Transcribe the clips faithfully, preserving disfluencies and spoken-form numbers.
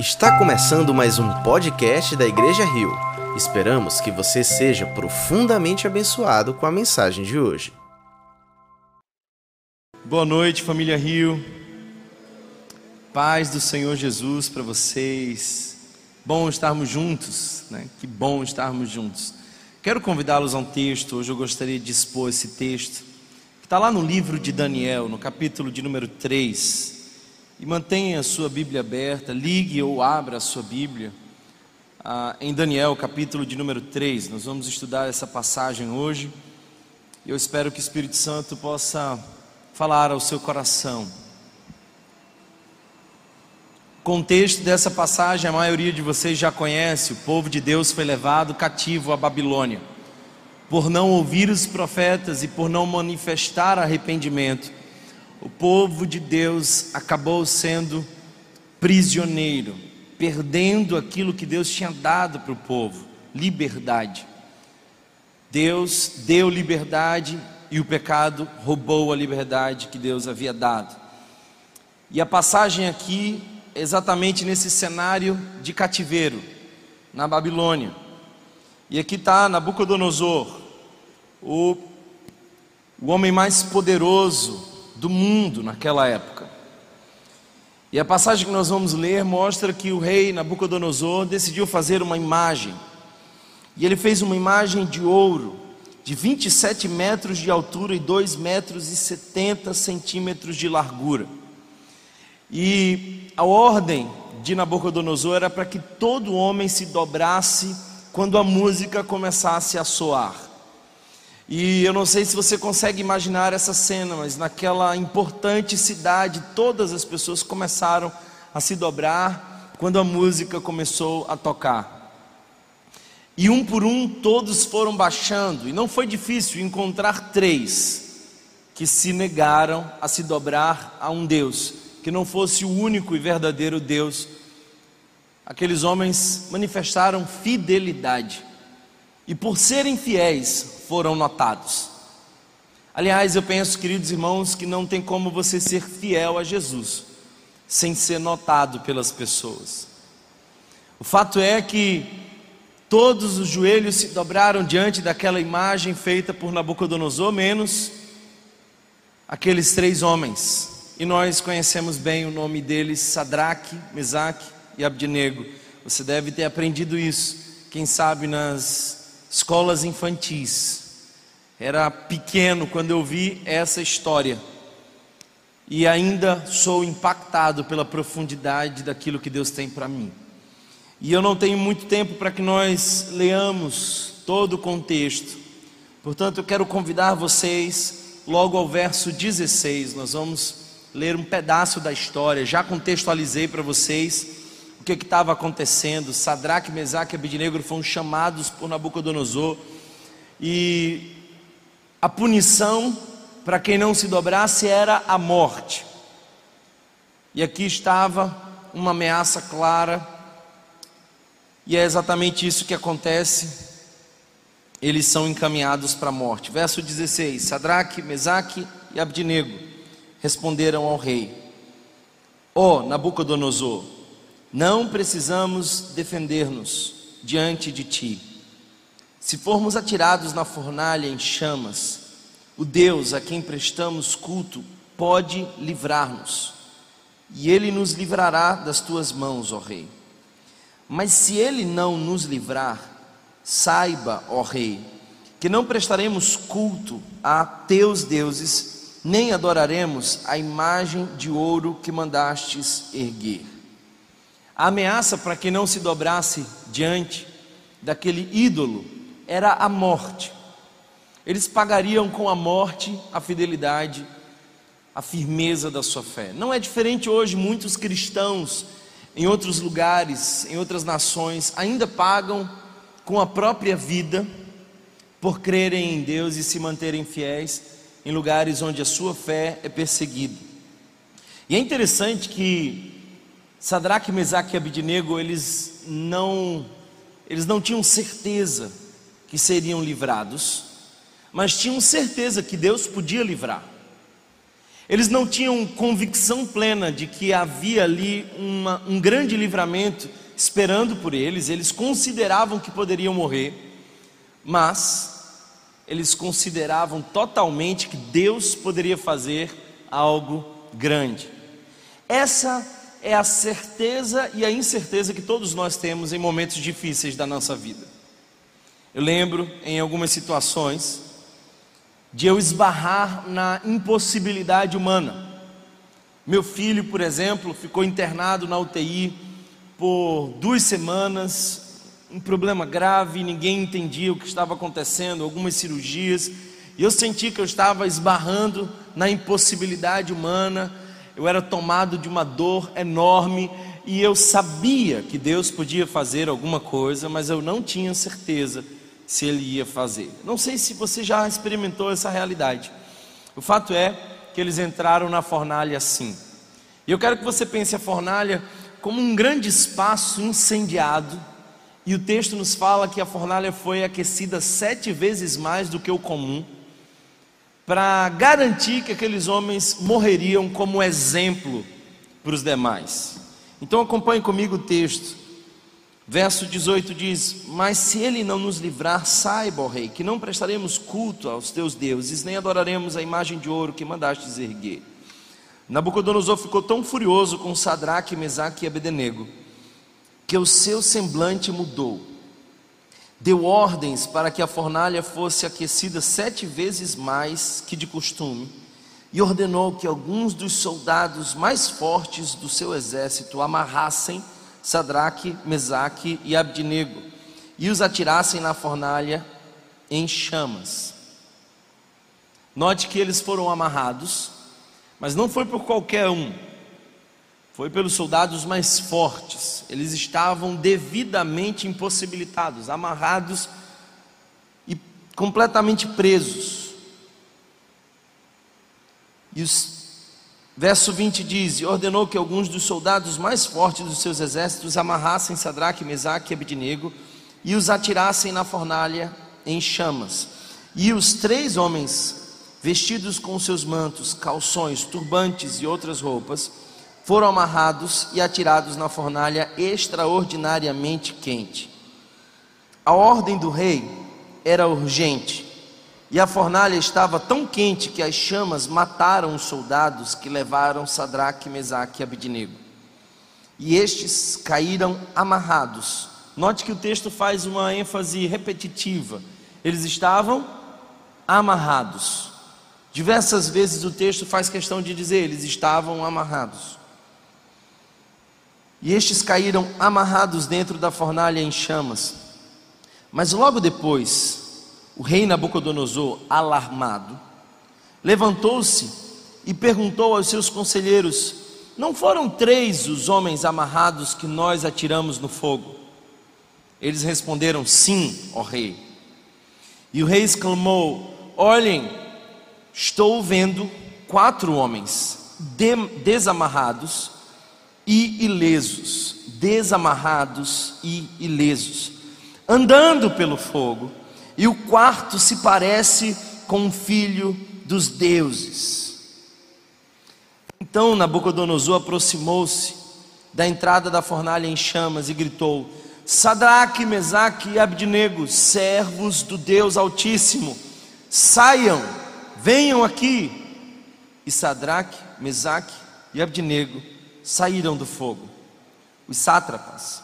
Está começando mais um podcast da Igreja Rio. Esperamos que você seja profundamente abençoado com a mensagem de hoje. Boa noite, família Rio. Paz do Senhor Jesus para vocês. Bom estarmos juntos, né? Que bom estarmos juntos. Quero convidá-los a um texto. Hoje eu gostaria de expor esse texto que está lá no livro de Daniel, no capítulo de número três. E mantenha a sua Bíblia aberta, ligue ou abra a sua Bíblia ah, em Daniel, capítulo de número três. Nós vamos estudar essa passagem hoje. Eu espero que o Espírito Santo possa falar ao seu coração. O contexto dessa passagem, a maioria de vocês já conhece. O povo de Deus foi levado cativo à Babilônia, por não ouvir os profetas e por não manifestar arrependimento. O povo de Deus acabou sendo prisioneiro, perdendo aquilo que Deus tinha dado para o povo, liberdade. Deus deu liberdade e o pecado roubou a liberdade que Deus havia dado. E a passagem aqui é exatamente nesse cenário de cativeiro, na Babilônia. E aqui está Nabucodonosor, o, o homem mais poderoso do mundo naquela época. E a passagem que nós vamos ler mostra que o rei Nabucodonosor decidiu fazer uma imagem. E ele fez uma imagem de ouro, de vinte e sete metros de altura e dois metros e setenta centímetros de largura. E a ordem de Nabucodonosor era para que todo homem se dobrasse quando a música começasse a soar. E eu não sei se você consegue imaginar essa cena, mas naquela importante cidade, todas as pessoas começaram a se dobrar quando a música começou a tocar. E um por um, todos foram baixando, e não foi difícil encontrar três que se negaram a se dobrar a um Deus, que não fosse o único e verdadeiro Deus. Aqueles homens manifestaram fidelidade. E por serem fiéis, foram notados. Aliás, eu penso, queridos irmãos, que não tem como você ser fiel a Jesus sem ser notado pelas pessoas. O fato é que todos os joelhos se dobraram diante daquela imagem feita por Nabucodonosor, menos aqueles três homens. E nós conhecemos bem o nome deles: Sadraque, Mesaque e Abednego. Você deve ter aprendido isso, quem sabe nas escolas infantis. Era pequeno quando eu vi essa história e ainda sou impactado pela profundidade daquilo que Deus tem para mim. E eu não tenho muito tempo para que nós leamos todo o contexto, portanto eu quero convidar vocês logo ao verso dezesseis. Nós vamos ler um pedaço da história. Já contextualizei para vocês o que estava acontecendo. Sadraque, Mesaque e Abednego foram chamados por Nabucodonosor, e a punição para quem não se dobrasse era a morte. E aqui estava uma ameaça clara, e é exatamente isso que acontece. Eles são encaminhados para a morte. Verso dezesseis: Sadraque, Mesaque e Abednego responderam ao rei: ó Nabucodonosor, não precisamos defender-nos diante de ti. Se formos atirados na fornalha em chamas, o Deus a quem prestamos culto pode livrar-nos, e ele nos livrará das tuas mãos, ó rei. Mas se ele não nos livrar, saiba, ó rei, que não prestaremos culto a teus deuses, nem adoraremos a imagem de ouro que mandastes erguer. A ameaça para quem não se dobrasse diante daquele ídolo era a morte. Eles pagariam com a morte a fidelidade, a firmeza da sua fé. Não é diferente hoje. Muitos cristãos em outros lugares, em outras nações, ainda pagam com a própria vida por crerem em Deus e se manterem fiéis em lugares onde a sua fé é perseguida. E é interessante que Sadraque, Mesaque e Abednego, eles não, eles não tinham certeza que seriam livrados, mas tinham certeza que Deus podia livrar. Eles não tinham convicção plena de que havia ali uma, um grande livramento esperando por eles. Eles consideravam que poderiam morrer, mas eles consideravam totalmente que Deus poderia fazer algo grande. Essa é a certeza e a incerteza que todos nós temos em momentos difíceis da nossa vida. Eu lembro em algumas situações de eu esbarrar na impossibilidade humana. Meu filho, por exemplo, ficou internado na U T I por duas semanas, um problema grave, ninguém entendia o que estava acontecendo, algumas cirurgias, e eu senti que eu estava esbarrando na impossibilidade humana. Eu era tomado de uma dor enorme, e eu sabia que Deus podia fazer alguma coisa, mas eu não tinha certeza se Ele ia fazer. Não sei se você já experimentou essa realidade. O fato é que eles entraram na fornalha assim. E eu quero que você pense a fornalha como um grande espaço incendiado, e o texto nos fala que a fornalha foi aquecida sete vezes mais do que o comum, para garantir que aqueles homens morreriam como exemplo para os demais. Então acompanhe comigo o texto. Verso dezoito diz: mas se ele não nos livrar, saiba, ó rei, que não prestaremos culto aos teus deuses, nem adoraremos a imagem de ouro que mandastes erguer. Nabucodonosor ficou tão furioso com Sadraque, Mesaque e Abednego, que o seu semblante mudou. Deu ordens para que a fornalha fosse aquecida sete vezes mais que de costume, e ordenou que alguns dos soldados mais fortes do seu exército amarrassem Sadraque, Mesaque e Abednego e os atirassem na fornalha em chamas. Note que eles foram amarrados, mas não foi por qualquer um, foi pelos soldados mais fortes. Eles estavam devidamente impossibilitados, amarrados e completamente presos. E os Verso vinte diz: e ordenou que alguns dos soldados mais fortes dos seus exércitos amarrassem Sadraque, Mesaque e Abednego e os atirassem na fornalha em chamas. E os três homens, vestidos com seus mantos, calções, turbantes e outras roupas, foram amarrados e atirados na fornalha extraordinariamente quente. A ordem do rei era urgente, e a fornalha estava tão quente que as chamas mataram os soldados que levaram Sadraque, Mesaque e Abednego, e estes caíram amarrados. Note que o texto faz uma ênfase repetitiva: eles estavam amarrados. Diversas vezes o texto faz questão de dizer: eles estavam amarrados. E estes caíram amarrados dentro da fornalha em chamas. Mas logo depois, o rei Nabucodonosor, alarmado, levantou-se e perguntou aos seus conselheiros: não foram três os homens amarrados que nós atiramos no fogo? Eles responderam: sim, ó rei. E o rei exclamou: olhem, estou vendo quatro homens de desamarrados e ilesos, desamarrados e ilesos, andando pelo fogo, e o quarto se parece com o filho dos deuses. Então Nabucodonosor aproximou-se da entrada da fornalha em chamas e gritou: Sadraque, Mesaque e Abednego, servos do Deus Altíssimo, saiam, venham aqui. E Sadraque, Mesaque e Abednego saíram do fogo. Os sátrapas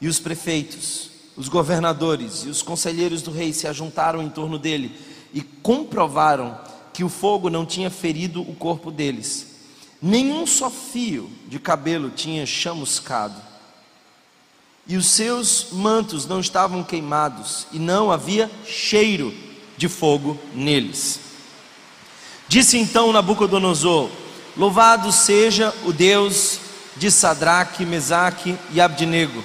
e os prefeitos, os governadores e os conselheiros do rei se ajuntaram em torno dele e comprovaram que o fogo não tinha ferido o corpo deles. Nenhum só fio de cabelo tinha chamuscado, e os seus mantos não estavam queimados, e não havia cheiro de fogo neles. Disse então Nabucodonosor: louvado seja o Deus de Sadraque, Mesaque e Abednego,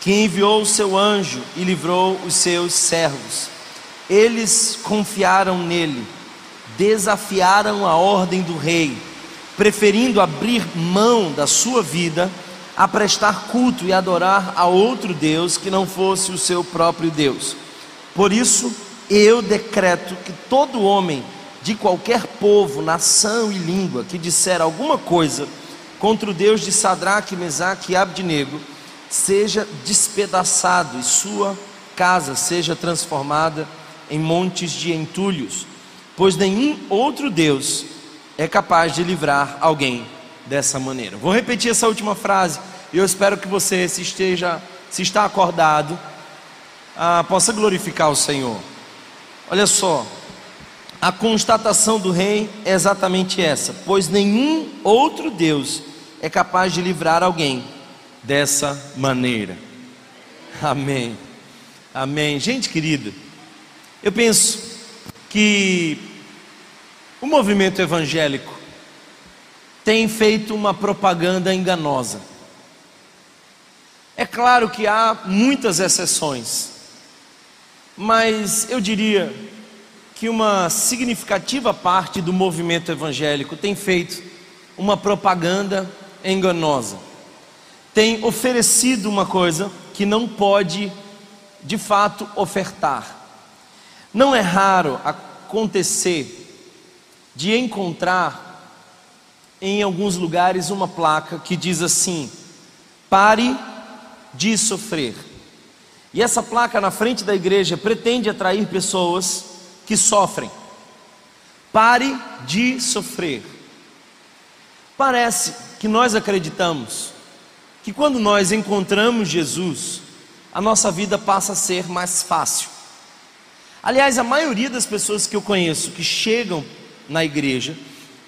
que enviou o seu anjo e livrou os seus servos. Eles confiaram nele, desafiaram a ordem do rei, preferindo abrir mão da sua vida a prestar culto e adorar a outro Deus que não fosse o seu próprio Deus. Por isso eu decreto que todo homem de qualquer povo, nação e língua que disser alguma coisa contra o Deus de Sadraque, Mesaque e Abednego, seja despedaçado e sua casa seja transformada em montes de entulhos, pois nenhum outro Deus é capaz de livrar alguém dessa maneira. Vou repetir essa última frase, e eu espero que você, se esteja, se está acordado, ah, possa glorificar o Senhor. Olha só, a constatação do rei é exatamente essa: pois nenhum outro Deus é capaz de livrar alguém dessa maneira. Amém, amém. Gente querida, eu penso que o movimento evangélico tem feito uma propaganda enganosa. É claro que há muitas exceções, mas eu diria que uma significativa parte do movimento evangélico tem feito uma propaganda enganosa, tem oferecido uma coisa que não pode de fato ofertar. Não é raro acontecer de encontrar em alguns lugares uma placa que diz assim: pare de sofrer. E essa placa na frente da igreja pretende atrair pessoas que sofrem. Pare de sofrer. Parece que nós acreditamos que quando nós encontramos Jesus, a nossa vida passa a ser mais fácil. Aliás, a maioria das pessoas que eu conheço que chegam na igreja,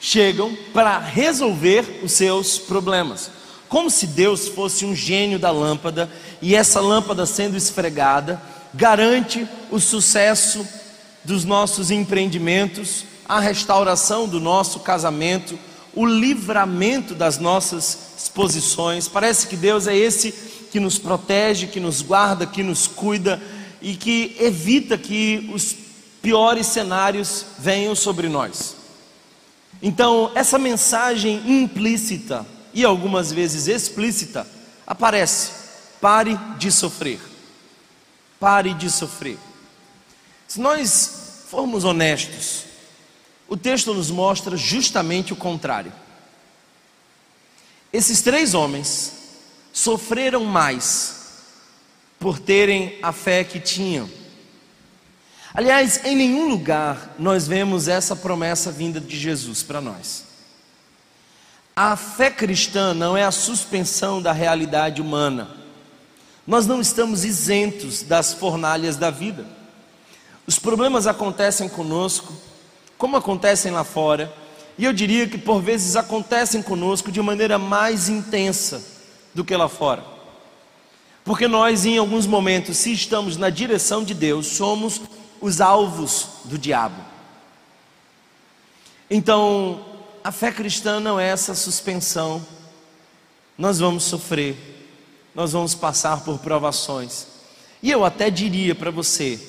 chegam para resolver os seus problemas, como se Deus fosse um gênio da lâmpada, e essa lâmpada sendo esfregada garante o sucesso dos nossos empreendimentos, a restauração do nosso casamento, o livramento das nossas exposições. Parece que Deus é esse que nos protege, que nos guarda, que nos cuida e que evita que os piores cenários venham sobre nós. Então, essa mensagem implícita e algumas vezes explícita aparece: pare de sofrer, pare de sofrer. Se nós formos honestos, o texto nos mostra justamente o contrário. Esses três homens sofreram mais por terem a fé que tinham. Aliás, em nenhum lugar nós vemos essa promessa vinda de Jesus para nós. A fé cristã não é a suspensão da realidade humana. Nós não estamos isentos das fornalhas da vida. Os problemas acontecem conosco, como acontecem lá fora, e eu diria que por vezes acontecem conosco de maneira mais intensa do que lá fora, porque nós em alguns momentos, se estamos na direção de Deus, somos os alvos do diabo. Então, a fé cristã não é essa suspensão. Nós vamos sofrer, nós vamos passar por provações, e eu até diria para você,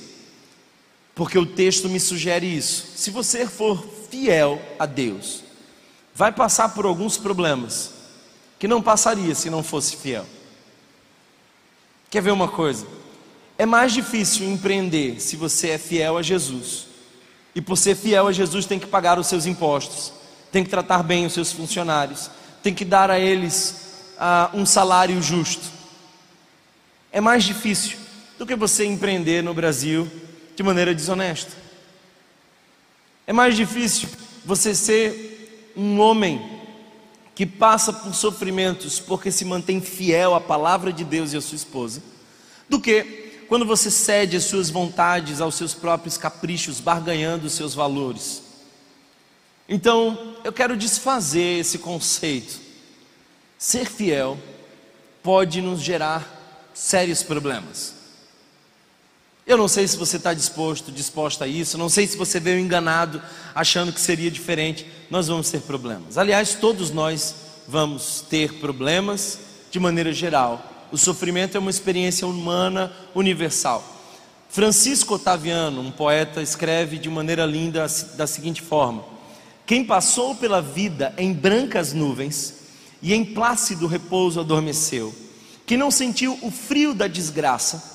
porque o texto me sugere isso: se você for fiel a Deus, vai passar por alguns problemas que não passaria se não fosse fiel. Quer ver uma coisa? É mais difícil empreender se você é fiel a Jesus, e por ser fiel a Jesus tem que pagar os seus impostos, tem que tratar bem os seus funcionários, tem que dar a eles ah, um salário justo. É mais difícil do que você empreender no Brasil de maneira desonesta. É mais difícil você ser um homem que passa por sofrimentos porque se mantém fiel à palavra de Deus e à sua esposa, do que quando você cede às suas vontades, aos seus próprios caprichos, barganhando os seus valores. Então, eu quero desfazer esse conceito. Ser fiel pode nos gerar sérios problemas. Eu não sei se você está disposto, disposta a isso, não sei se você veio enganado, achando que seria diferente. Nós vamos ter problemas. Aliás, todos nós vamos ter problemas de maneira geral. O sofrimento é uma experiência humana universal. Francisco Otaviano, um poeta, escreve de maneira linda da seguinte forma: quem passou pela vida em brancas nuvens e em plácido repouso adormeceu, que não sentiu o frio da desgraça,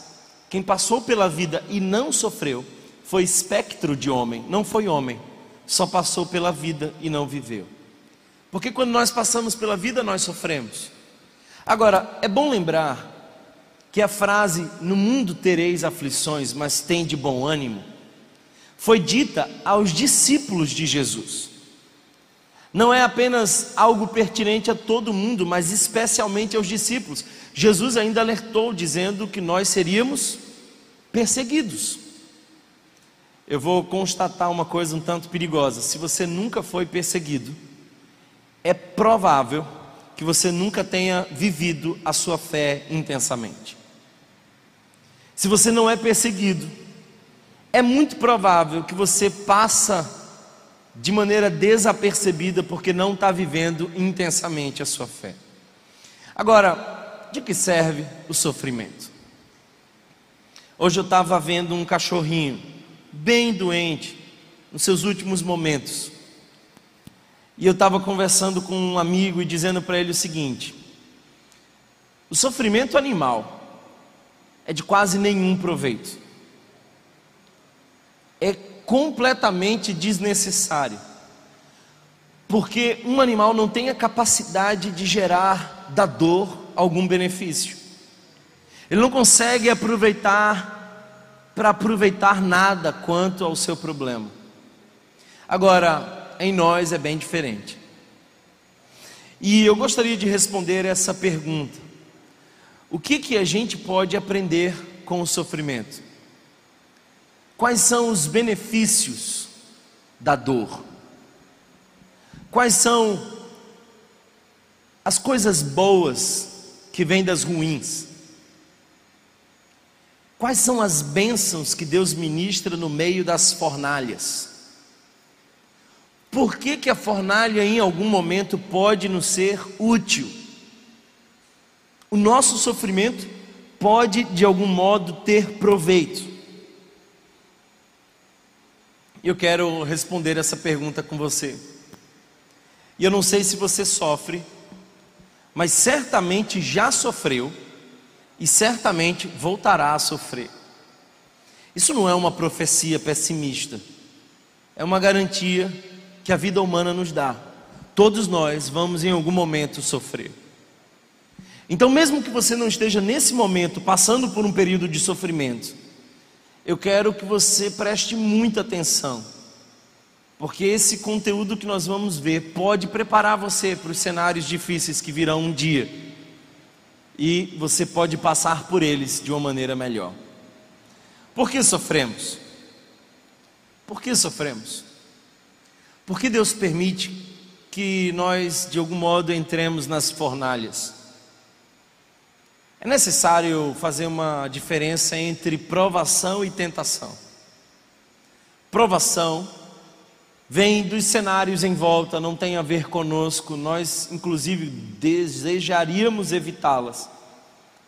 quem passou pela vida e não sofreu, foi espectro de homem, não foi homem, só passou pela vida e não viveu. Porque quando nós passamos pela vida, nós sofremos. Agora, é bom lembrar que a frase, no mundo tereis aflições, mas tende bom ânimo, foi dita aos discípulos de Jesus. Não é apenas algo pertinente a todo mundo, mas especialmente aos discípulos. Jesus ainda alertou, dizendo que nós seríamos perseguidos. Eu vou constatar uma coisa um tanto perigosa: se você nunca foi perseguido, é provável que você nunca tenha vivido a sua fé intensamente. Se você não é perseguido, é muito provável que você passa de maneira desapercebida, porque não está vivendo intensamente a sua fé. Agora, de que serve o sofrimento? Hoje eu estava vendo um cachorrinho bem doente, nos seus últimos momentos, e eu estava conversando com um amigo e dizendo para ele o seguinte: o sofrimento animal é de quase nenhum proveito, é completamente desnecessário, porque um animal não tem a capacidade de gerar da dor algum benefício. Ele não consegue aproveitar para aproveitar nada quanto ao seu problema. Agora, em nós é bem diferente. E eu gostaria de responder essa pergunta: o que que a gente pode aprender com o sofrimento? Quais são os benefícios da dor? Quais são as coisas boas que vêm das ruins? Quais são as bênçãos que Deus ministra no meio das fornalhas? Por que que a fornalha em algum momento pode nos ser útil? O nosso sofrimento pode de algum modo ter proveito. Eu quero responder essa pergunta com você. E eu não sei se você sofre, mas certamente já sofreu e certamente voltará a sofrer. Isso não é uma profecia pessimista, é uma garantia que a vida humana nos dá. Todos nós vamos em algum momento sofrer. Então, mesmo que você não esteja nesse momento passando por um período de sofrimento, eu quero que você preste muita atenção, porque esse conteúdo que nós vamos ver pode preparar você para os cenários difíceis que virão um dia, e você pode passar por eles de uma maneira melhor. Por que sofremos? Por que sofremos? Por que Deus permite que nós de algum modo entremos nas fornalhas? É necessário fazer uma diferença entre provação e tentação. Provação vem dos cenários em volta, não tem a ver conosco, nós inclusive desejaríamos evitá-las,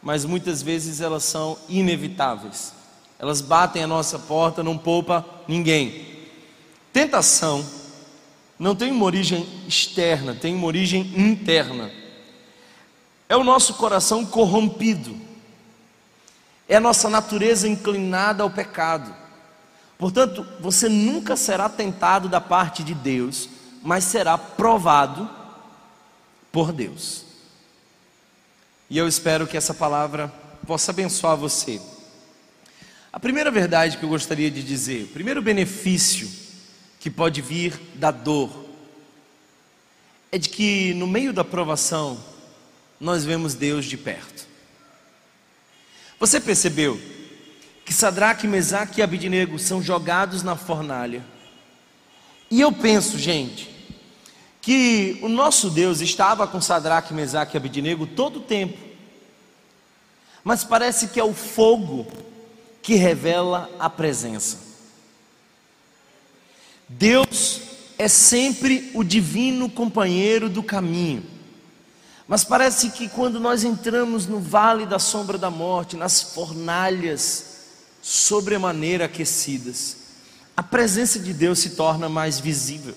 mas muitas vezes elas são inevitáveis, elas batem a nossa porta, não poupa ninguém. Tentação não tem uma origem externa, tem uma origem interna. É o nosso coração corrompido, é a nossa natureza inclinada ao pecado. Portanto, você nunca será tentado da parte de Deus, mas será provado por Deus. E eu espero que essa palavra possa abençoar você. A primeira verdade que eu gostaria de dizer, o primeiro benefício que pode vir da dor, é de que no meio da provação nós vemos Deus de perto. Você percebeu que Sadraque, Mesaque e Abednego são jogados na fornalha? E eu penso, gente, que o nosso Deus estava com Sadraque, Mesaque e Abednego todo o tempo, mas parece que é o fogo que revela a presença. Deus é sempre o divino companheiro do caminho. Mas parece que quando nós entramos no vale da sombra da morte, nas fornalhas sobremaneira aquecidas, a presença de Deus se torna mais visível.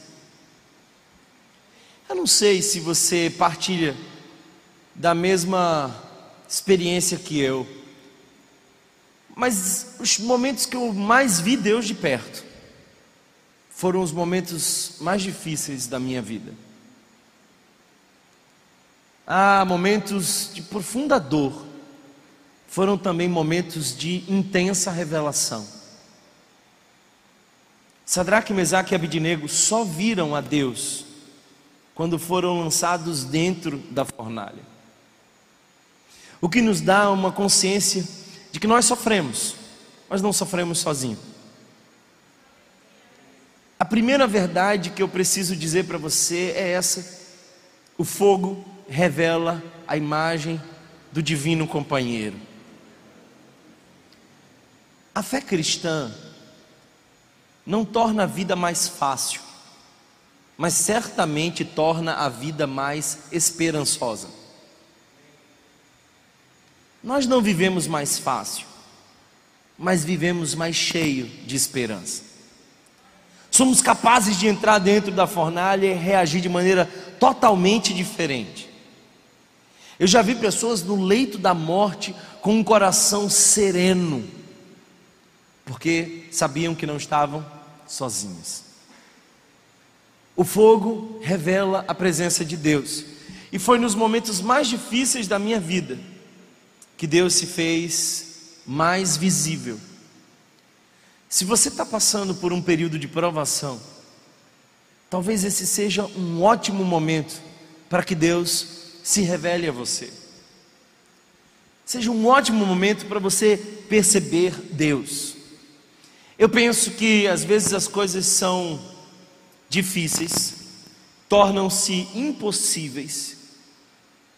Eu não sei se você partilha da mesma experiência que eu, mas os momentos que eu mais vi Deus de perto foram os momentos mais difíceis da minha vida. Ah, momentos de profunda dor, foram também momentos de intensa revelação. Sadraque, Mesaque e Abednego só viram a Deus quando foram lançados dentro da fornalha, o que nos dá uma consciência de que nós sofremos, mas não sofremos sozinhos. A primeira verdade que eu preciso dizer para você é essa: o fogo revela a imagem do divino companheiro. A fé cristã não torna a vida mais fácil, mas certamente torna a vida mais esperançosa. Nós não vivemos mais fácil, mas vivemos mais cheio de esperança. Somos capazes de entrar dentro da fornalha e reagir de maneira totalmente diferente. Eu já vi pessoas no leito da morte com um coração sereno, porque sabiam que não estavam sozinhas. O fogo revela a presença de Deus. E foi nos momentos mais difíceis da minha vida que Deus se fez mais visível. Se você está passando por um período de provação, talvez esse seja um ótimo momento para que Deus se revele a você. Seja um ótimo momento para você perceber Deus. Eu penso que às vezes as coisas são difíceis, tornam-se impossíveis,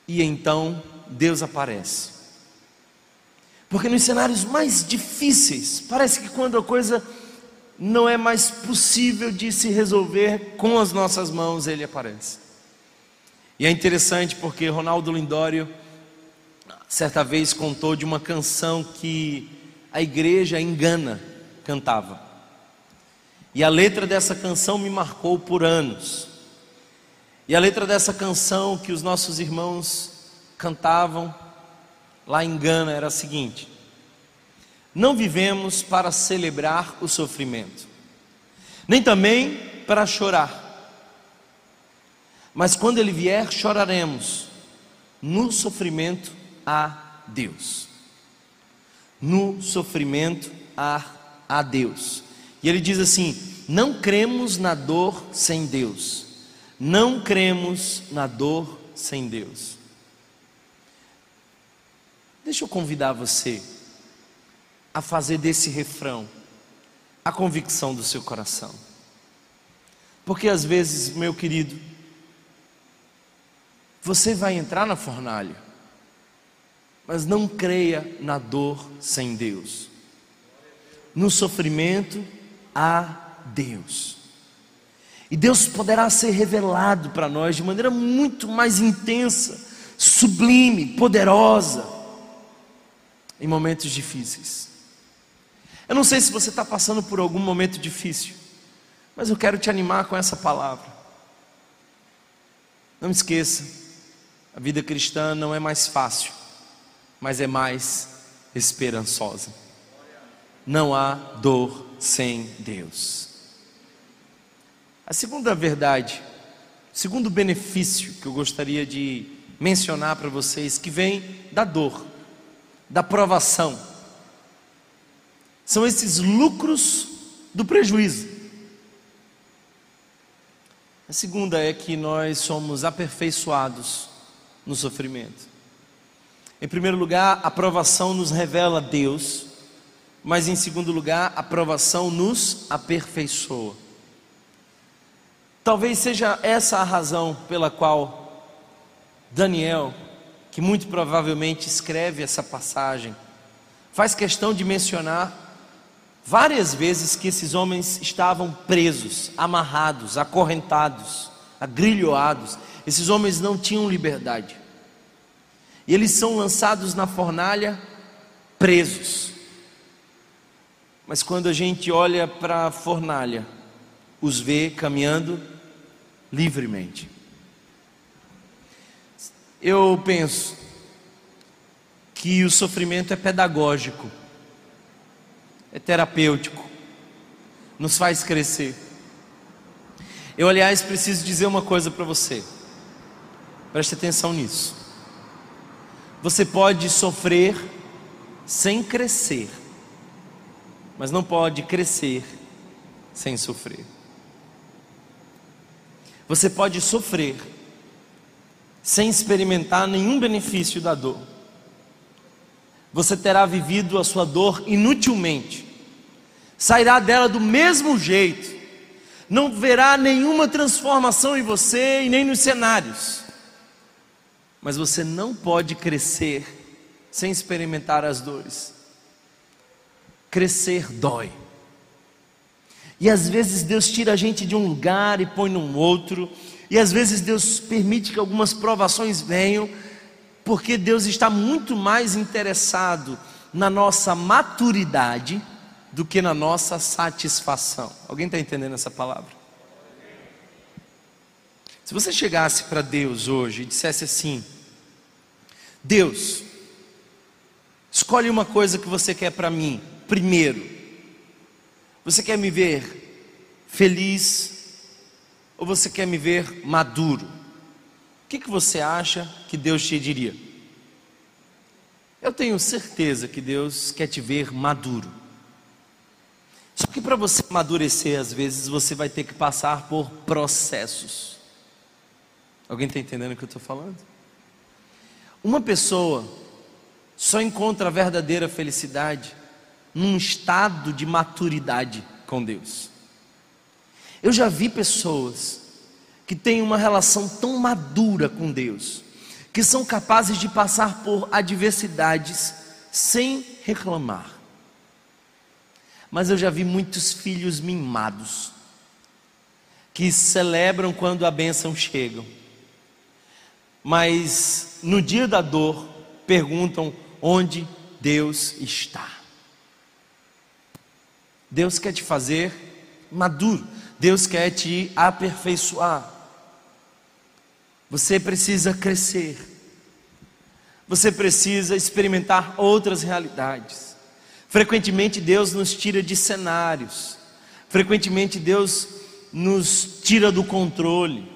e então Deus aparece. Porque nos cenários mais difíceis, parece que quando a coisa não é mais possível de se resolver com as nossas mãos, Ele aparece. E é interessante porque Ronaldo Lindório, certa vez, contou de uma canção que a igreja em Gana cantava. E a letra dessa canção me marcou por anos. E a letra dessa canção que os nossos irmãos cantavam lá em Gana era a seguinte: não vivemos para celebrar o sofrimento, nem também para chorar, mas quando ele vier choraremos no sofrimento a Deus. No sofrimento a, a Deus. E ele diz assim: não cremos na dor sem Deus, não cremos na dor sem Deus. Deixa eu convidar você a fazer desse refrão a convicção do seu coração. Porque às vezes, meu querido, você vai entrar na fornalha, mas não creia na dor sem Deus. No sofrimento há Deus. E Deus poderá ser revelado para nós de maneira muito mais intensa, sublime, poderosa, em momentos difíceis. Eu não sei se você está passando por algum momento difícil, mas eu quero te animar com essa palavra. Não esqueça, a vida cristã não é mais fácil, mas é mais esperançosa. Não há dor sem Deus. A segunda verdade, o segundo benefício que eu gostaria de mencionar para vocês, que vem da dor, da provação, são esses lucros do prejuízo. A segunda é que nós somos aperfeiçoados no sofrimento. Em primeiro lugar, a provação nos revela Deus, mas em segundo lugar, a provação nos aperfeiçoa. Talvez seja essa a razão pela qual Daniel, que muito provavelmente escreve essa passagem, faz questão de mencionar várias vezes que esses homens estavam presos, amarrados, acorrentados, agrilhoados. Esses homens não tinham liberdade. E eles são lançados na fornalha, presos. Mas quando a gente olha para a fornalha, os vê caminhando livremente. Eu penso que o sofrimento é pedagógico, é terapêutico, nos faz crescer. Eu, aliás, preciso dizer uma coisa para você. Preste atenção nisso. Você pode sofrer sem crescer, mas não pode crescer sem sofrer. Você pode sofrer sem experimentar nenhum benefício da dor. Você terá vivido a sua dor inutilmente, sairá dela do mesmo jeito, não verá nenhuma transformação em você e nem nos cenários. Mas você não pode crescer sem experimentar as dores. Crescer dói. E às vezes Deus tira a gente de um lugar e põe num outro. E às vezes Deus permite que algumas provações venham, porque Deus está muito mais interessado na nossa maturidade do que na nossa satisfação. Alguém está entendendo essa palavra? Se você chegasse para Deus hoje e dissesse assim: Deus, escolhe uma coisa que você quer para mim. Primeiro, você quer me ver feliz ou você quer me ver maduro? O que que você acha que Deus te diria? Eu tenho certeza que Deus quer te ver maduro. Só que para você amadurecer, às vezes você vai ter que passar por processos. Alguém está entendendo o que eu estou falando? Uma pessoa só encontra a verdadeira felicidade num estado de maturidade com Deus. Eu já vi pessoas que têm uma relação tão madura com Deus, que são capazes de passar por adversidades sem reclamar. Mas eu já vi muitos filhos mimados, que celebram quando a bênção chega, mas no dia da dor perguntam onde Deus está. Deus quer te fazer maduro. Deus quer te aperfeiçoar. Você precisa crescer. Você precisa experimentar outras realidades. Frequentemente Deus nos tira de cenários. Frequentemente Deus nos tira do controle.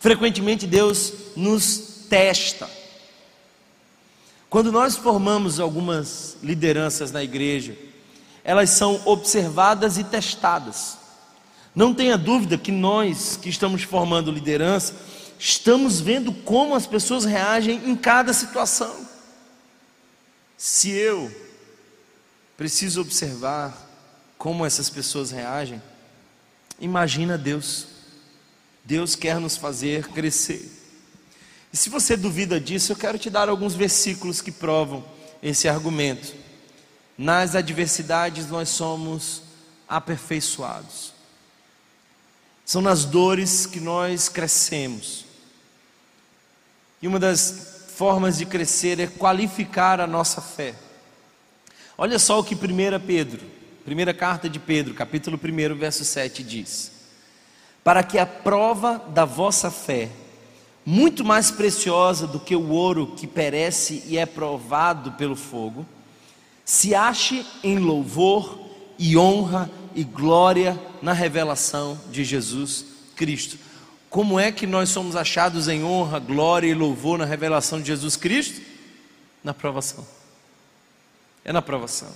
Frequentemente Deus nos testa. Quando nós formamos algumas lideranças na igreja, elas são observadas e testadas. Não tenha dúvida que nós que estamos formando liderança, estamos vendo como as pessoas reagem em cada situação. Se eu preciso observar como essas pessoas reagem, imagina Deus. Deus quer nos fazer crescer. E se você duvida disso, eu quero te dar alguns versículos que provam esse argumento. Nas adversidades nós somos aperfeiçoados. São nas dores que nós crescemos. E uma das formas de crescer é qualificar a nossa fé. Olha só o que primeira Pedro, primeira carta de Pedro, capítulo um, verso sete diz: para que a prova da vossa fé, muito mais preciosa do que o ouro que perece e é provado pelo fogo, se ache em louvor e honra e glória na revelação de Jesus Cristo. Como é que nós somos achados em honra, glória e louvor na revelação de Jesus Cristo? Na provação. É na provação.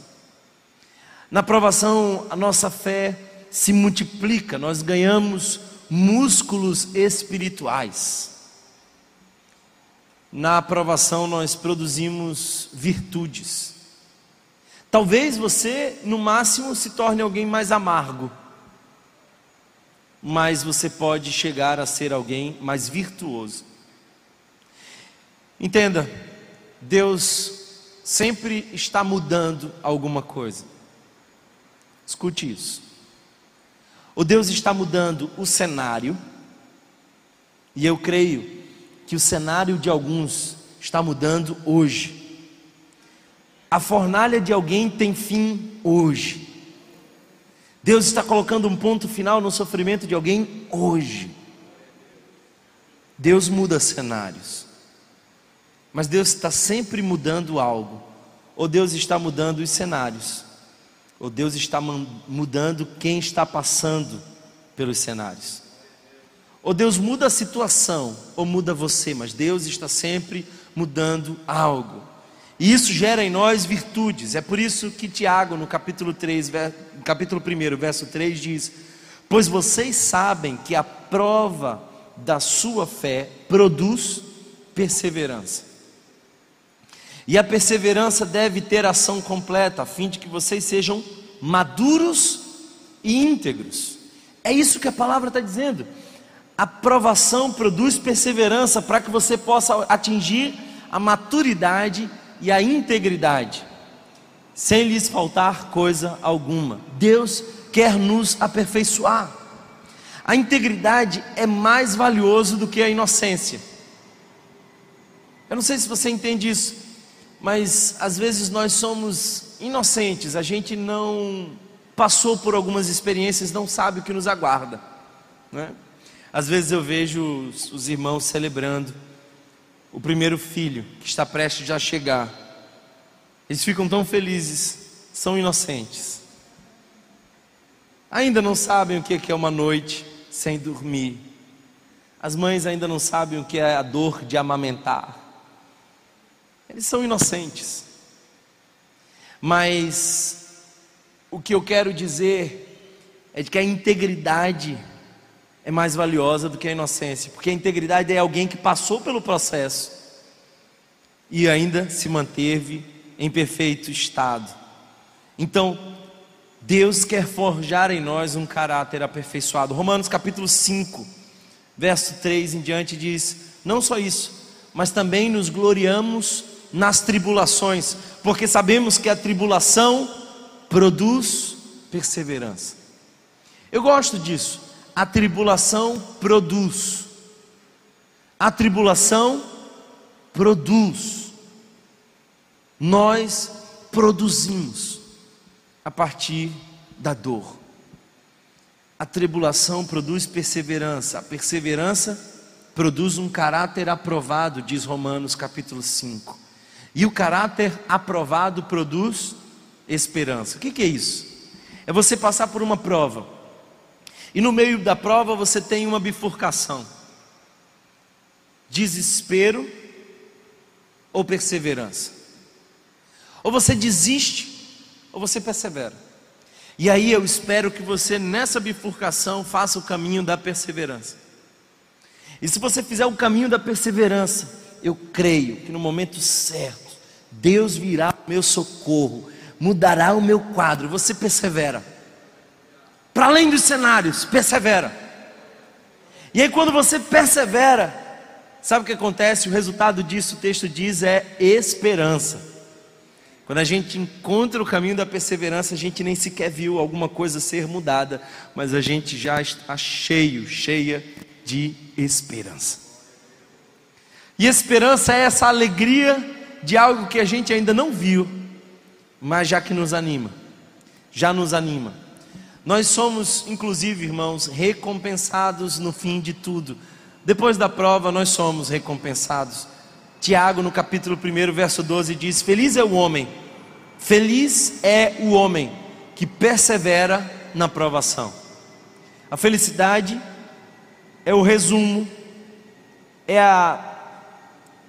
Na provação a nossa fé se multiplica, nós ganhamos músculos espirituais. Na provação nós produzimos virtudes. Talvez você, no máximo, se torne alguém mais amargo, mas você pode chegar a ser alguém mais virtuoso. Entenda, Deus sempre está mudando alguma coisa. Escute isso. O Deus está mudando o cenário, e eu creio que o cenário de alguns está mudando hoje. A fornalha de alguém tem fim hoje. Deus está colocando um ponto final no sofrimento de alguém hoje. Deus muda cenários. Mas Deus está sempre mudando algo. Ou Deus está mudando os cenários, ou Deus está mudando quem está passando pelos cenários. Ou Deus muda a situação, ou muda você, mas Deus está sempre mudando algo. E isso gera em nós virtudes. É por isso que Tiago, no capítulo três, capítulo um, verso três, diz: pois vocês sabem que a prova da sua fé produz perseverança. E a perseverança deve ter ação completa, a fim de que vocês sejam maduros e íntegros. É isso que a palavra está dizendo. A provação produz perseverança para que você possa atingir a maturidade e a integridade, sem lhes faltar coisa alguma. Deus quer nos aperfeiçoar. A integridade é mais valioso do que a inocência. Eu não sei se você entende isso, mas às vezes nós somos inocentes, a gente não passou por algumas experiências, não sabe o que nos aguarda, né? Às vezes eu vejo os, os irmãos celebrando o primeiro filho que está prestes a chegar. Eles ficam tão felizes, são inocentes. Ainda não sabem o que é uma noite sem dormir. As mães ainda não sabem o que é a dor de amamentar. Eles são inocentes. Mas o que eu quero dizer é de que a integridade é mais valiosa do que a inocência, porque a integridade é alguém que passou pelo processo e ainda se manteve em perfeito estado. Então, Deus quer forjar em nós um caráter aperfeiçoado. Romanos capítulo cinco, verso três em diante diz: não só isso, mas também nos gloriamos nas tribulações, porque sabemos que a tribulação produz perseverança. Eu gosto disso. A tribulação produz. A tribulação produz. Nós produzimos a partir da dor. A tribulação produz perseverança. A perseverança produz um caráter aprovado, diz Romanos capítulo cinco. E o caráter aprovado produz esperança. O que é isso? É você passar por uma prova, e no meio da prova você tem uma bifurcação: desespero ou perseverança. Ou você desiste, ou você persevera. E aí eu espero que você nessa bifurcação faça o caminho da perseverança. E se você fizer o caminho da perseverança, eu creio que no momento certo, Deus virá ao meu socorro, mudará o meu quadro. Você persevera para além dos cenários, persevera. E aí quando você persevera, sabe o que acontece? O resultado disso, o texto diz, é esperança. Quando a gente encontra o caminho da perseverança, a gente nem sequer viu alguma coisa ser mudada, mas a gente já está cheio, cheia de esperança. E esperança é essa alegria de algo que a gente ainda não viu, mas já que nos anima, já nos anima. Nós somos, inclusive, irmãos, recompensados no fim de tudo. Depois da prova, nós somos recompensados. Tiago, no capítulo um, verso doze, diz: feliz é o homem, feliz é o homem que persevera na provação. A felicidade é o resumo, é a,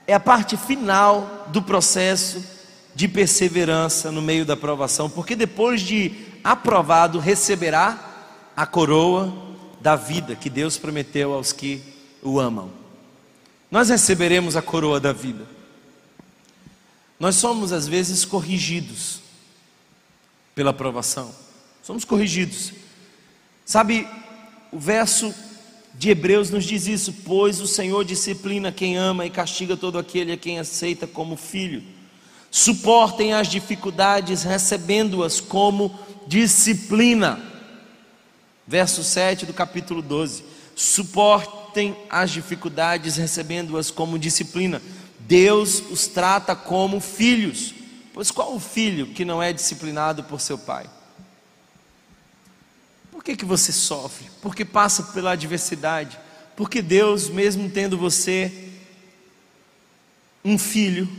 é a parte final do processo de perseverança no meio da provação, porque depois de aprovado, receberá a coroa da vida que Deus prometeu aos que o amam. Nós receberemos a coroa da vida. Nós somos às vezes corrigidos pela aprovação. Somos corrigidos. Sabe, o verso de Hebreus nos diz isso: pois o Senhor disciplina quem ama e castiga todo aquele a quem aceita como filho. Suportem as dificuldades, recebendo-as como disciplina. Verso sete do capítulo doze: suportem as dificuldades, recebendo-as como disciplina. Deus os trata como filhos. Pois qual o filho que não é disciplinado por seu pai? Por que que você sofre? Porque passa pela adversidade. Porque Deus, mesmo tendo você um filho,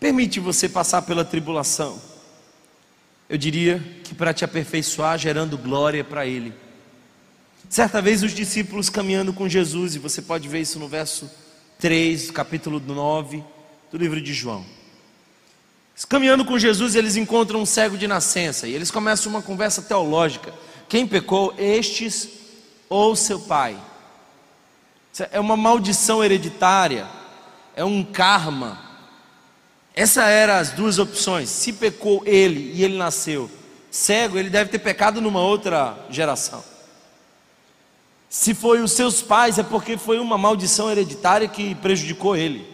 permite você passar pela tribulação. Eu diria que para te aperfeiçoar, gerando glória para Ele. Certa vez os discípulos caminhando com Jesus, e você pode ver isso no verso três do capítulo nove do livro de João. Caminhando com Jesus, eles encontram um cego de nascença, e eles começam uma conversa teológica: quem pecou, estes ou seu pai? É uma maldição hereditária, é um karma. Essas eram as duas opções. Se pecou ele e ele nasceu cego, ele deve ter pecado numa outra geração. Se foi os seus pais, é porque foi uma maldição hereditária que prejudicou ele.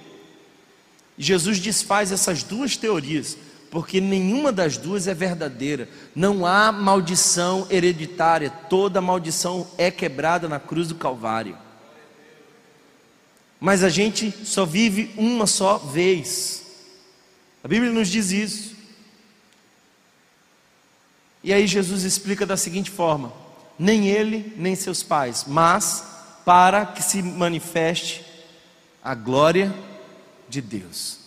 Jesus desfaz essas duas teorias, porque nenhuma das duas é verdadeira. Não há maldição hereditária, toda maldição é quebrada na cruz do Calvário. Mas a gente só vive uma só vez. A Bíblia nos diz isso. E aí Jesus explica da seguinte forma: nem ele, nem seus pais, mas para que se manifeste a glória de Deus.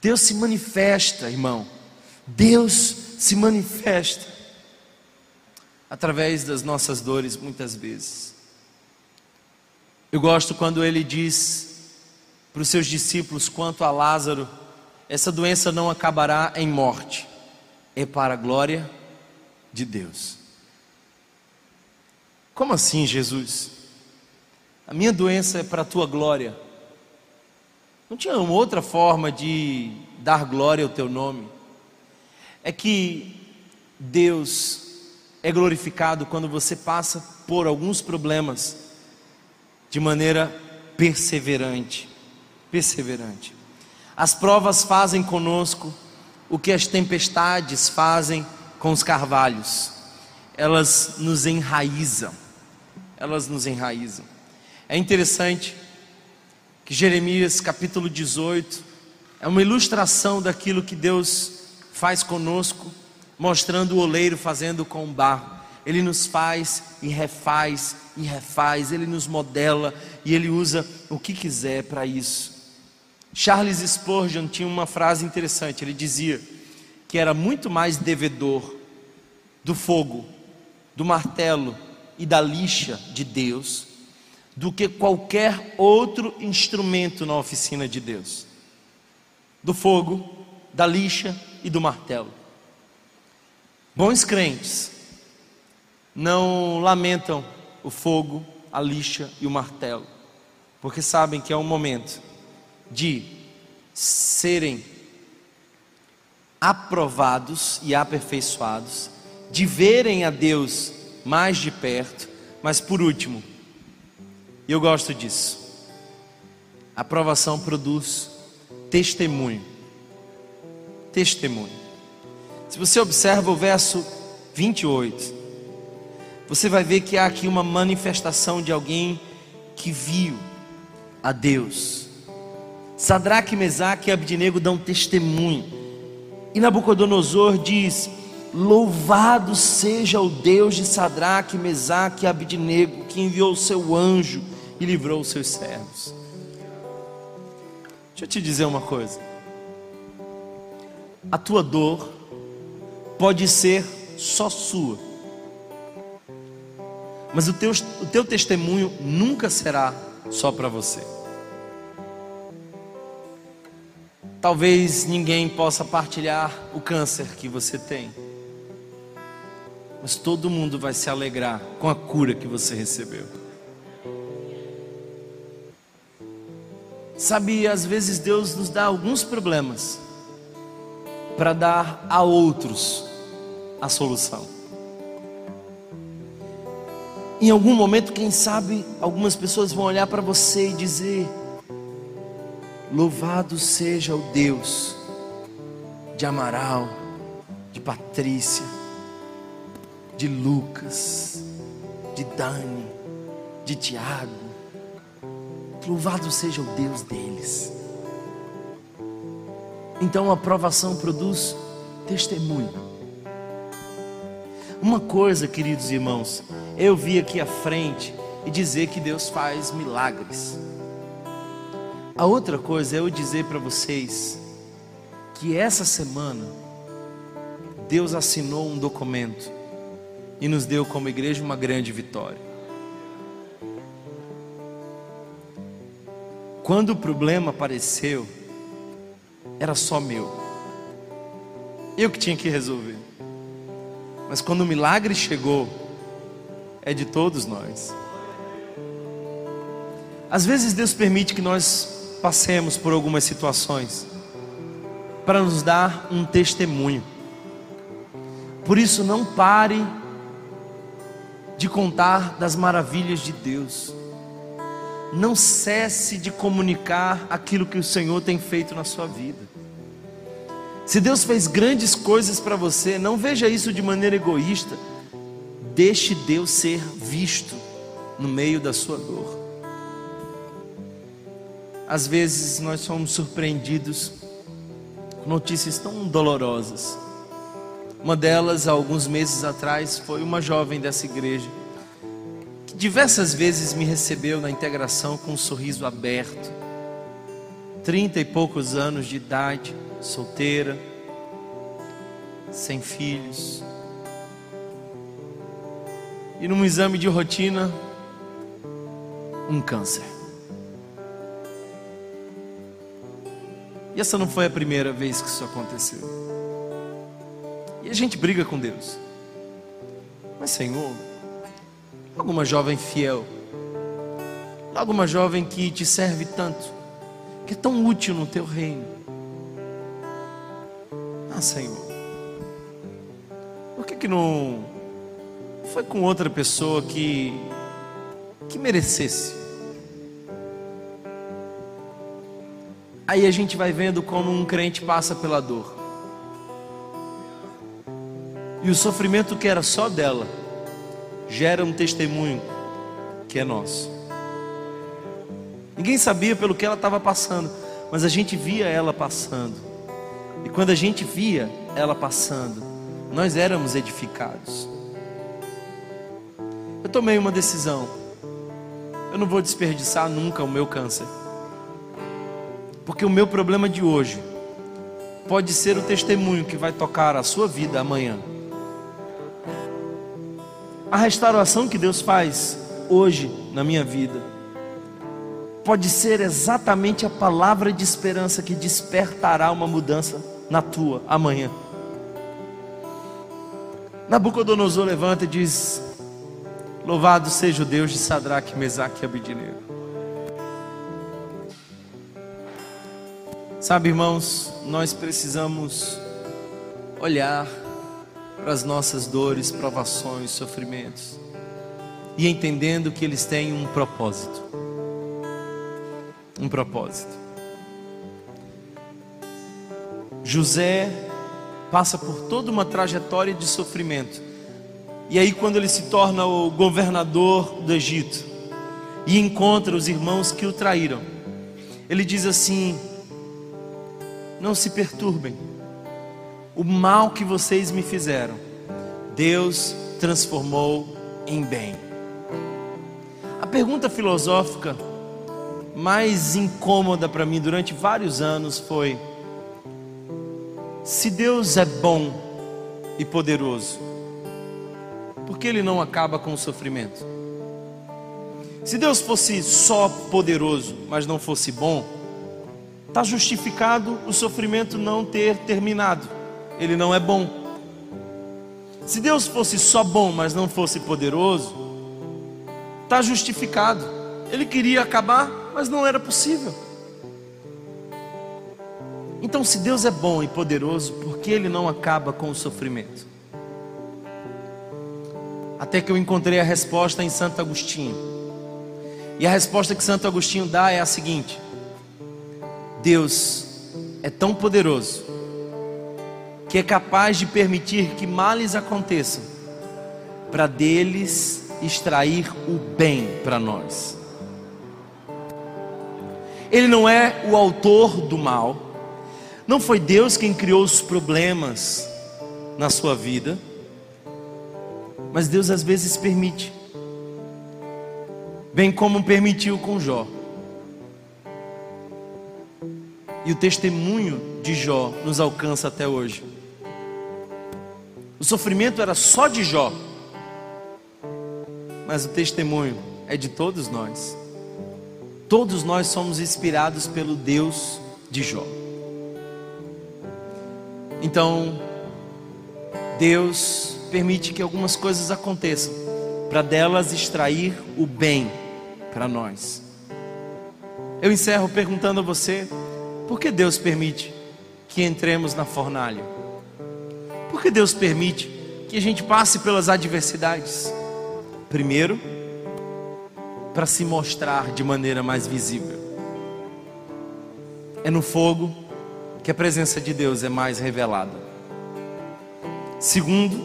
Deus se manifesta, irmão. Deus se manifesta através das nossas dores, muitas vezes. Eu gosto quando ele diz para os seus discípulos quanto a Lázaro: essa doença não acabará em morte, é para a glória de Deus. Como assim, Jesus? A minha doença é para a tua glória. Não tinha uma outra forma de dar glória ao teu nome? É que Deus é glorificado quando você passa por alguns problemas de maneira perseverante. Perseverante. As provas fazem conosco o que as tempestades fazem com os carvalhos. Elas nos enraizam. Elas nos enraizam. É interessante que Jeremias capítulo dezoito é uma ilustração daquilo que Deus faz conosco, mostrando o oleiro fazendo com o barro. Ele nos faz e refaz e refaz, ele nos modela e ele usa o que quiser para isso. Charles Spurgeon tinha uma frase interessante, ele dizia que era muito mais devedor do fogo, do martelo e da lixa de Deus do que qualquer outro instrumento na oficina de Deus. Do fogo, da lixa e do martelo. Bons crentes não lamentam o fogo, a lixa e o martelo, porque sabem que é um momento de serem aprovados e aperfeiçoados, de verem a Deus mais de perto. Mas por último, eu gosto disso, a aprovação produz testemunho. Testemunho. Se você observa o verso vinte e oito, você vai ver que há aqui uma manifestação de alguém que viu a Deus. Sadraque, Mesaque e Abednego dão testemunho. E Nabucodonosor diz: louvado seja o Deus de Sadraque, Mesaque e Abednego, que enviou o seu anjo e livrou os seus servos. Deixa eu te dizer uma coisa: a tua dor pode ser só sua, mas o teu, o teu testemunho nunca será só para você. Talvez ninguém possa partilhar o câncer que você tem, mas todo mundo vai se alegrar com a cura que você recebeu. Sabe, às vezes Deus nos dá alguns problemas para dar a outros a solução. Em algum momento, quem sabe, algumas pessoas vão olhar para você e dizer: louvado seja o Deus de Amaral, de Patrícia, de Lucas, de Dani, de Tiago. Louvado seja o Deus deles. Então a provação produz testemunho. Uma coisa, queridos irmãos, eu vi aqui à frente e dizer que Deus faz milagres. A outra coisa é eu dizer para vocês que essa semana Deus assinou um documento e nos deu como igreja uma grande vitória. Quando o problema apareceu, era só meu, eu que tinha que resolver. Mas quando o milagre chegou, é de todos nós. Às vezes Deus permite que nós passemos por algumas situações para nos dar um testemunho. Por isso não pare de contar das maravilhas de Deus. Não cesse de comunicar aquilo que o Senhor tem feito na sua vida. Se Deus fez grandes coisas para você, não veja isso de maneira egoísta. Deixe Deus ser visto no meio da sua dor. Às vezes nós somos surpreendidos com notícias tão dolorosas. Uma delas, há alguns meses atrás, foi uma jovem dessa igreja que diversas vezes me recebeu na integração com um sorriso aberto. Trinta e poucos anos de idade, solteira, sem filhos. E num exame de rotina, um câncer. E essa não foi a primeira vez que isso aconteceu. E a gente briga com Deus. Mas Senhor, logo uma jovem fiel, logo uma jovem que te serve tanto, que é tão útil no teu reino. Ah Senhor, por que que não foi com outra pessoa que, que merecesse? Aí a gente vai vendo como um crente passa pela dor. E o sofrimento que era só dela gera um testemunho que é nosso. Ninguém sabia pelo que ela estava passando, mas a gente via ela passando. E quando a gente via ela passando, nós éramos edificados. Eu tomei uma decisão. Eu não vou desperdiçar nunca o meu câncer. Porque o meu problema de hoje pode ser o testemunho que vai tocar a sua vida amanhã. A restauração que Deus faz hoje na minha vida pode ser exatamente a palavra de esperança que despertará uma mudança na tua amanhã. Nabucodonosor levanta e diz: louvado seja o Deus de Sadraque, Mesaque e Abednego. Sabe, irmãos, nós precisamos olhar para as nossas dores, provações, sofrimentos, e entendendo que eles têm um propósito. Um propósito. José passa por toda uma trajetória de sofrimento. E aí quando ele se torna o governador do Egito e encontra os irmãos que o traíram, ele diz assim: não se perturbem, o mal que vocês me fizeram, Deus transformou em bem. A pergunta filosófica mais incômoda para mim durante vários anos foi: se Deus é bom e poderoso, por que Ele não acaba com o sofrimento? Se Deus fosse só poderoso, mas não fosse bom, está justificado o sofrimento não ter terminado. Ele não é bom. Se Deus fosse só bom, mas não fosse poderoso, está justificado. Ele queria acabar, mas não era possível. Então, se Deus é bom e poderoso, por que Ele não acaba com o sofrimento? Até que eu encontrei a resposta em Santo Agostinho. E a resposta que Santo Agostinho dá é a seguinte: Deus é tão poderoso que é capaz de permitir que males aconteçam para deles extrair o bem para nós. Ele não é o autor do mal. Não foi Deus quem criou os problemas na sua vida, mas Deus às vezes permite, bem como permitiu com Jó. E o testemunho de Jó nos alcança até hoje. O sofrimento era só de Jó, mas o testemunho é de todos nós. Todos nós somos inspirados pelo Deus de Jó. Então, Deus permite que algumas coisas aconteçam, para delas extrair o bem para nós. Eu encerro perguntando a você, por que Deus permite que entremos na fornalha? Por que Deus permite que a gente passe pelas adversidades? Primeiro, para se mostrar de maneira mais visível. É no fogo que a presença de Deus é mais revelada. Segundo,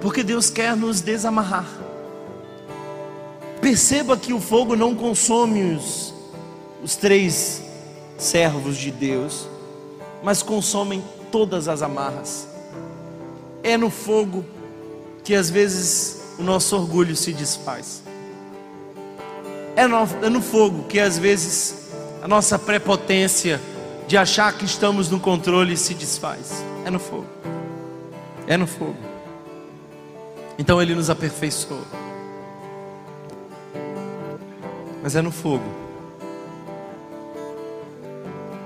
porque Deus quer nos desamarrar. Perceba que o fogo não consome os, os três servos de Deus, mas consomem todas as amarras. É no fogo que às vezes o nosso orgulho se desfaz. É no, é no fogo que às vezes a nossa prepotência de achar que estamos no controle se desfaz. É no fogo. É no fogo. Então Ele nos aperfeiçoou. Mas é no fogo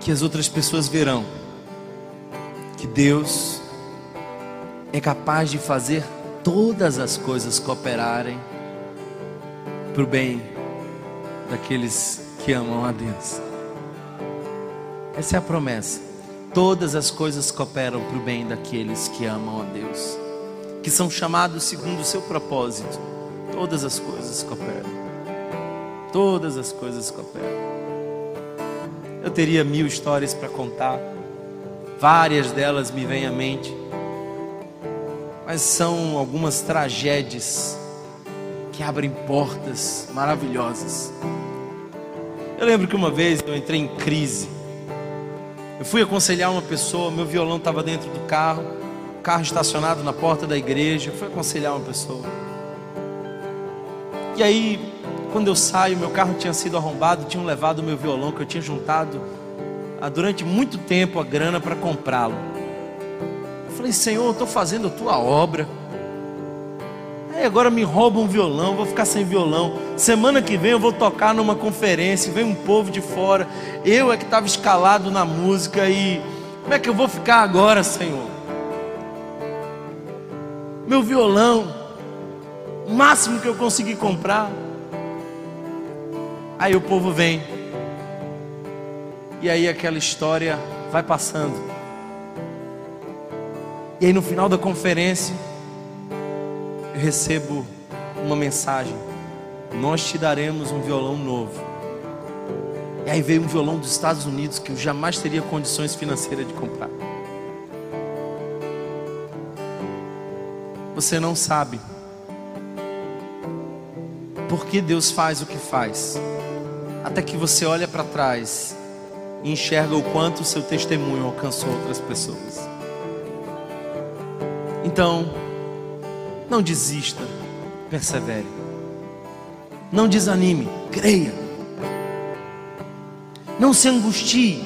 que as outras pessoas verão que Deus é capaz de fazer todas as coisas cooperarem para o bem daqueles que amam a Deus. Essa é a promessa. Todas as coisas cooperam para o bem daqueles que amam a Deus, que são chamados segundo o seu propósito. Todas as coisas cooperam. Todas as coisas cooperam. Eu teria mil histórias para contar. Várias delas me vêm à mente, mas são algumas tragédias que abrem portas maravilhosas. Eu lembro que uma vez eu entrei em crise. Eu fui aconselhar uma pessoa, meu violão estava dentro do carro, o carro estacionado na porta da igreja. Eu fui aconselhar uma pessoa. E aí, quando eu saio, meu carro tinha sido arrombado, tinham levado o meu violão que eu tinha juntado há, durante muito tempo a grana para comprá-lo. Eu falei, Senhor, eu estou fazendo a tua obra, aí agora me roubam um violão, vou ficar sem violão. Semana que vem eu vou tocar numa conferência, vem um povo de fora, eu é que estava escalado na música, e como é que eu vou ficar agora, Senhor? Meu violão, o máximo que eu consegui comprar. Aí o povo vem, e aí aquela história vai passando. E aí no final da conferência, eu recebo uma mensagem: nós te daremos um violão novo. E aí veio um violão dos Estados Unidos que eu jamais teria condições financeiras de comprar. Você não sabe por que Deus faz o que faz, até que você olha para trás e enxerga o quanto o seu testemunho alcançou outras pessoas. Então, não desista, persevere. Não desanime, creia. Não se angustie.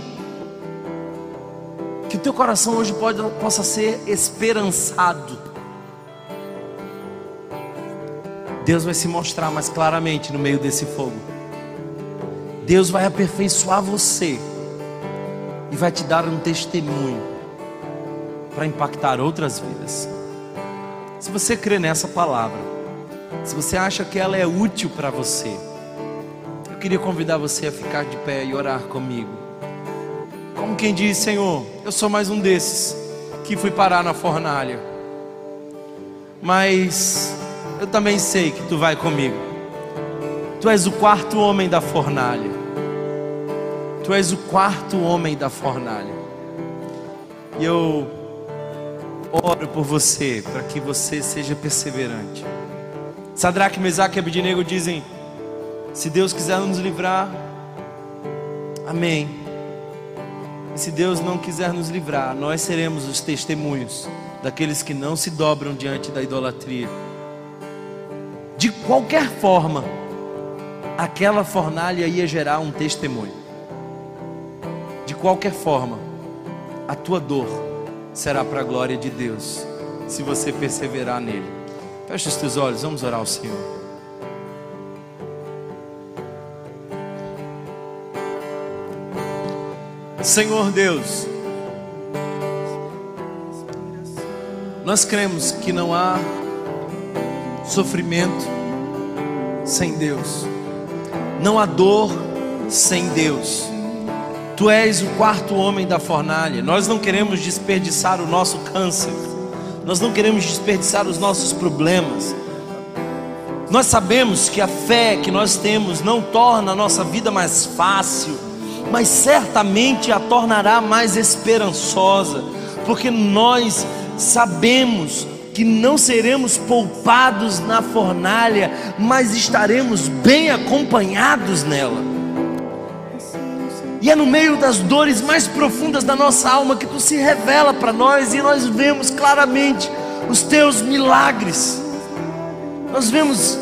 Que o teu coração hoje pode, possa ser esperançado. Deus vai se mostrar mais claramente no meio desse fogo. Deus vai aperfeiçoar você e vai te dar um testemunho para impactar outras vidas. Se você crê nessa palavra, se você acha que ela é útil para você, eu queria convidar você a ficar de pé e orar comigo, como quem diz: Senhor, eu sou mais um desses que fui parar na fornalha, mas eu também sei que Tu vai comigo. Tu és o quarto homem da fornalha. Tu és o quarto homem da fornalha. E eu oro por você, para que você seja perseverante. Sadraque, Mesaque e Abednego dizem: se Deus quiser nos livrar, amém. E se Deus não quiser nos livrar, nós seremos os testemunhos daqueles que não se dobram diante da idolatria. De qualquer forma, aquela fornalha ia gerar um testemunho. De qualquer forma, a tua dor será para a glória de Deus, se você perseverar nele. Feche os teus olhos, vamos orar ao Senhor. Senhor Deus, nós cremos que não há sofrimento sem Deus, não há dor sem Deus. Tu és o quarto homem da fornalha. Nós não queremos desperdiçar o nosso câncer, nós não queremos desperdiçar os nossos problemas. Nós sabemos que a fé que nós temos não torna a nossa vida mais fácil, mas certamente a tornará mais esperançosa, porque nós sabemos que não seremos poupados na fornalha, mas estaremos bem acompanhados nela. E é no meio das dores mais profundas da nossa alma que Tu se revela para nós, e nós vemos claramente os Teus milagres. Nós vemos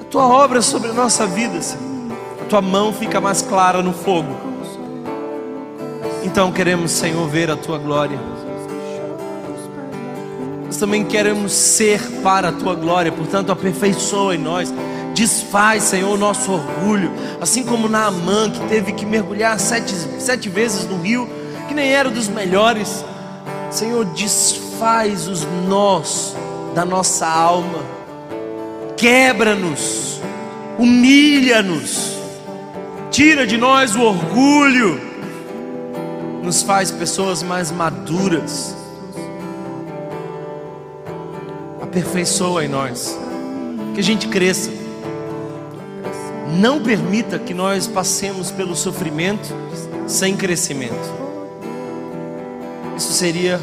a Tua obra sobre a nossa vida, Senhor. A Tua mão fica mais clara no fogo. Então queremos, Senhor, ver a Tua glória. Nós também queremos ser para a Tua glória. Portanto, aperfeiçoa em nós. Desfaz, Senhor, o nosso orgulho, assim como Naamã, que teve que mergulhar sete, sete vezes no rio, que nem era dos melhores. Senhor, desfaz os nós da nossa alma, quebra-nos, humilha-nos, tira de nós o orgulho, nos faz pessoas mais maduras, aperfeiçoa em nós, que a gente cresça. Não permita que nós passemos pelo sofrimento sem crescimento. Isso seria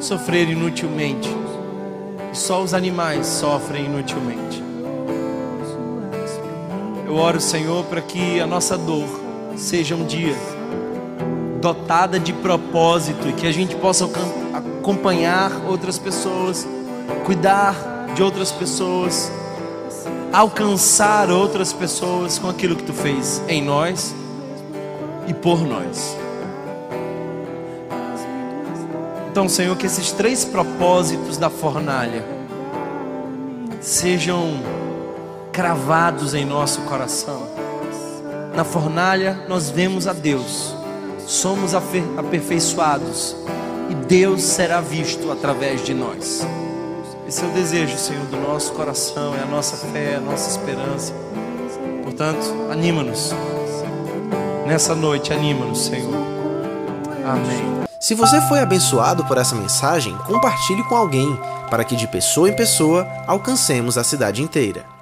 sofrer inutilmente. E só os animais sofrem inutilmente. Eu oro, Senhor, para que a nossa dor seja um dia dotada de propósito, e que a gente possa acompanhar outras pessoas, cuidar de outras pessoas, alcançar outras pessoas com aquilo que Tu fez em nós e por nós. Então, Senhor, que esses três propósitos da fornalha sejam cravados em nosso coração. Na fornalha nós vemos a Deus, somos aperfeiçoados e Deus será visto através de nós. Esse é o desejo, Senhor, do nosso coração, é a nossa fé, é a nossa esperança. Portanto, anima-nos. Nessa noite, anima-nos, Senhor. Amém. Se você foi abençoado por essa mensagem, compartilhe com alguém, para que de pessoa em pessoa alcancemos a cidade inteira.